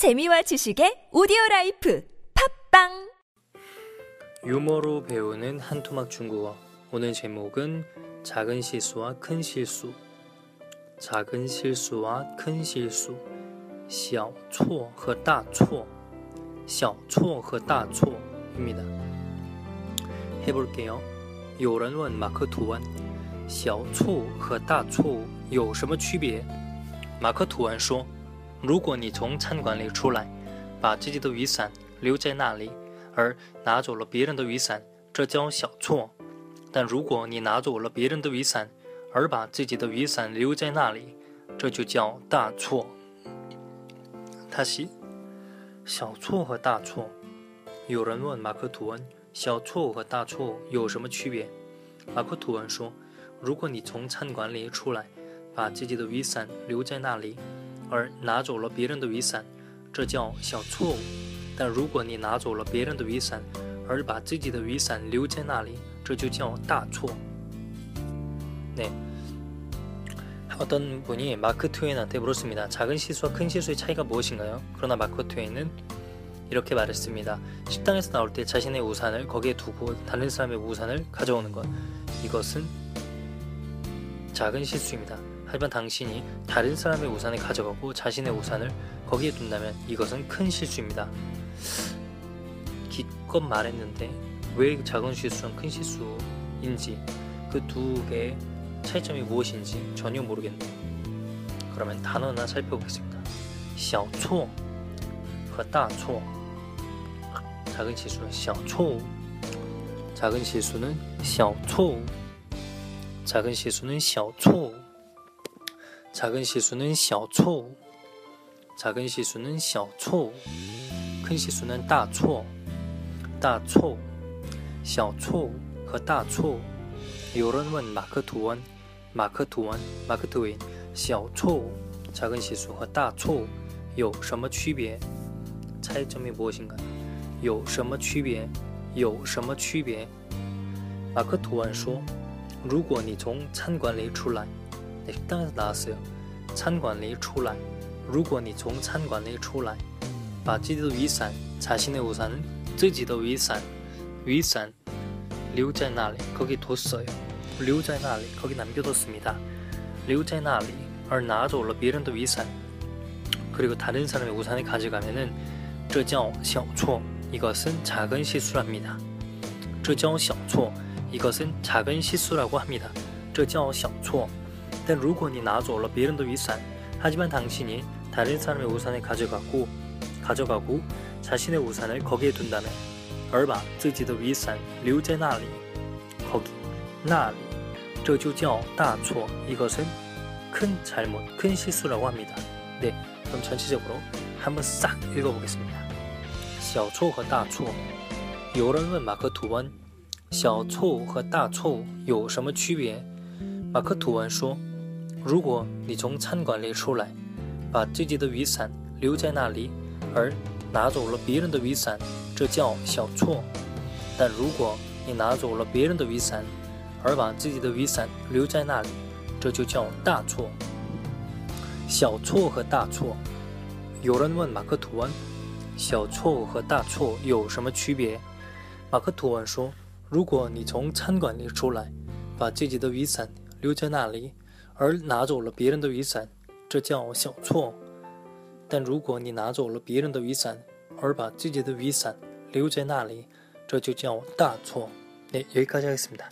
재미와 지식의 오디오라이프 팝빵! 유머로 배우는 한토막 중국어. 오늘 제목은 작은 실수와 큰 실수. 작은 실수와 큰 실수. 小错和大错. 小错和大错입니다. 해볼게요. 有人问马克吐温 小错和大错有什么区别? 马克吐温说 如果你从餐馆里出来，把自己的雨伞留在那里，而拿走了别人的雨伞，这叫小错。但如果你拿走了别人的雨伞，而把自己的雨伞留在那里，这就叫大错。他说：“小错和大错有什么区别？”马克吐温说：“如果你从餐馆里出来， 而拿走了别人的雨伞，但如果你拿走了别人的雨伞，而把自己的雨伞留在那里，这就叫大错。” 네, 어떤 분이 마크 트웨인한테 물었습니다. 작은 실수와 큰 실수의 차이가 무엇인가요? 그러나 마크 트웨인은 이렇게 말했습니다. 식당에서 나올 때 자신의 우산을 거기에 두고 다른 사람의 우산을 가져오는 것, 이것은 작은 실수입니다. 하지만 당신이 다른 사람의 우산을 가져가고 자신의 우산을 거기에 둔다면 이것은 큰 실수입니다. 기껏 말했는데 왜 작은 실수랑 큰 실수인지, 그 두 개의 차이점이 무엇인지 전혀 모르겠네요. 그러면 단어나 살펴보겠습니다. 小错和大错. 작은 실수는 小错误, 작은 실수는 小错误, 작은 실수는 小错误. 작은 실수는 小错误, 작은 실수는 小错误, 큰 실수는 大错, 大错误, 小错误和大错误. 有人问马克吐温, 马克吐温, 小错误, 작은 실수와 大错误 有什么区别? 차이점이 무엇인가? 有什么区别? 有什么区别? 马克吐温说, 如果你从餐馆里出来, 네, 식당에서 나왔어요. 餐馆里出来. 如果你从餐馆里出来, 把自己的雨伞, 자신의 우산을, 自己的雨伞, 雨伞, 留在那里, 거기 뒀어요. 留在那里, 거기 남겨뒀습니다. 留在那里, 而拿走了别人的雨伞. 그리고 다른 사람의 우산을 가져가면은 这叫小错. 이것은 작은 실수랍니다. 这叫小错. 이것은 작은 실수라고 합니다. 这叫小错. 但如果你拿走了别人的雨伞, 하지만 당신이 다른 사람의 우산을 가져가고 자신의 우산을 거기에 둔다면, 而把自己的雨伞留在那里, 거기, 那里, 这就叫大错. 이것은 큰 잘못, 큰 실수라고 합니다. 네, 그럼 전체적으로 한번 싹 읽어보겠습니다. 小错和大错有人问马克吐温小错和大错有什么区别马克吐温说 如果你从餐馆里出来，把自己的雨伞留在那里，而拿走了别人的雨伞，这叫小错。但如果你拿走了别人的雨伞，而把自己的雨伞留在那里，这就叫大错。小错和大错，有人问马克吐温，小错和大错有什么区别？马克吐温说，如果你从餐馆里出来，把自己的雨伞留在那里。 而拿走了别人的雨伞，这叫小错。但如果你拿走了别人的雨伞，而把自己的雨伞留在那里，这就叫大错。네, 여기까지 하겠습니다.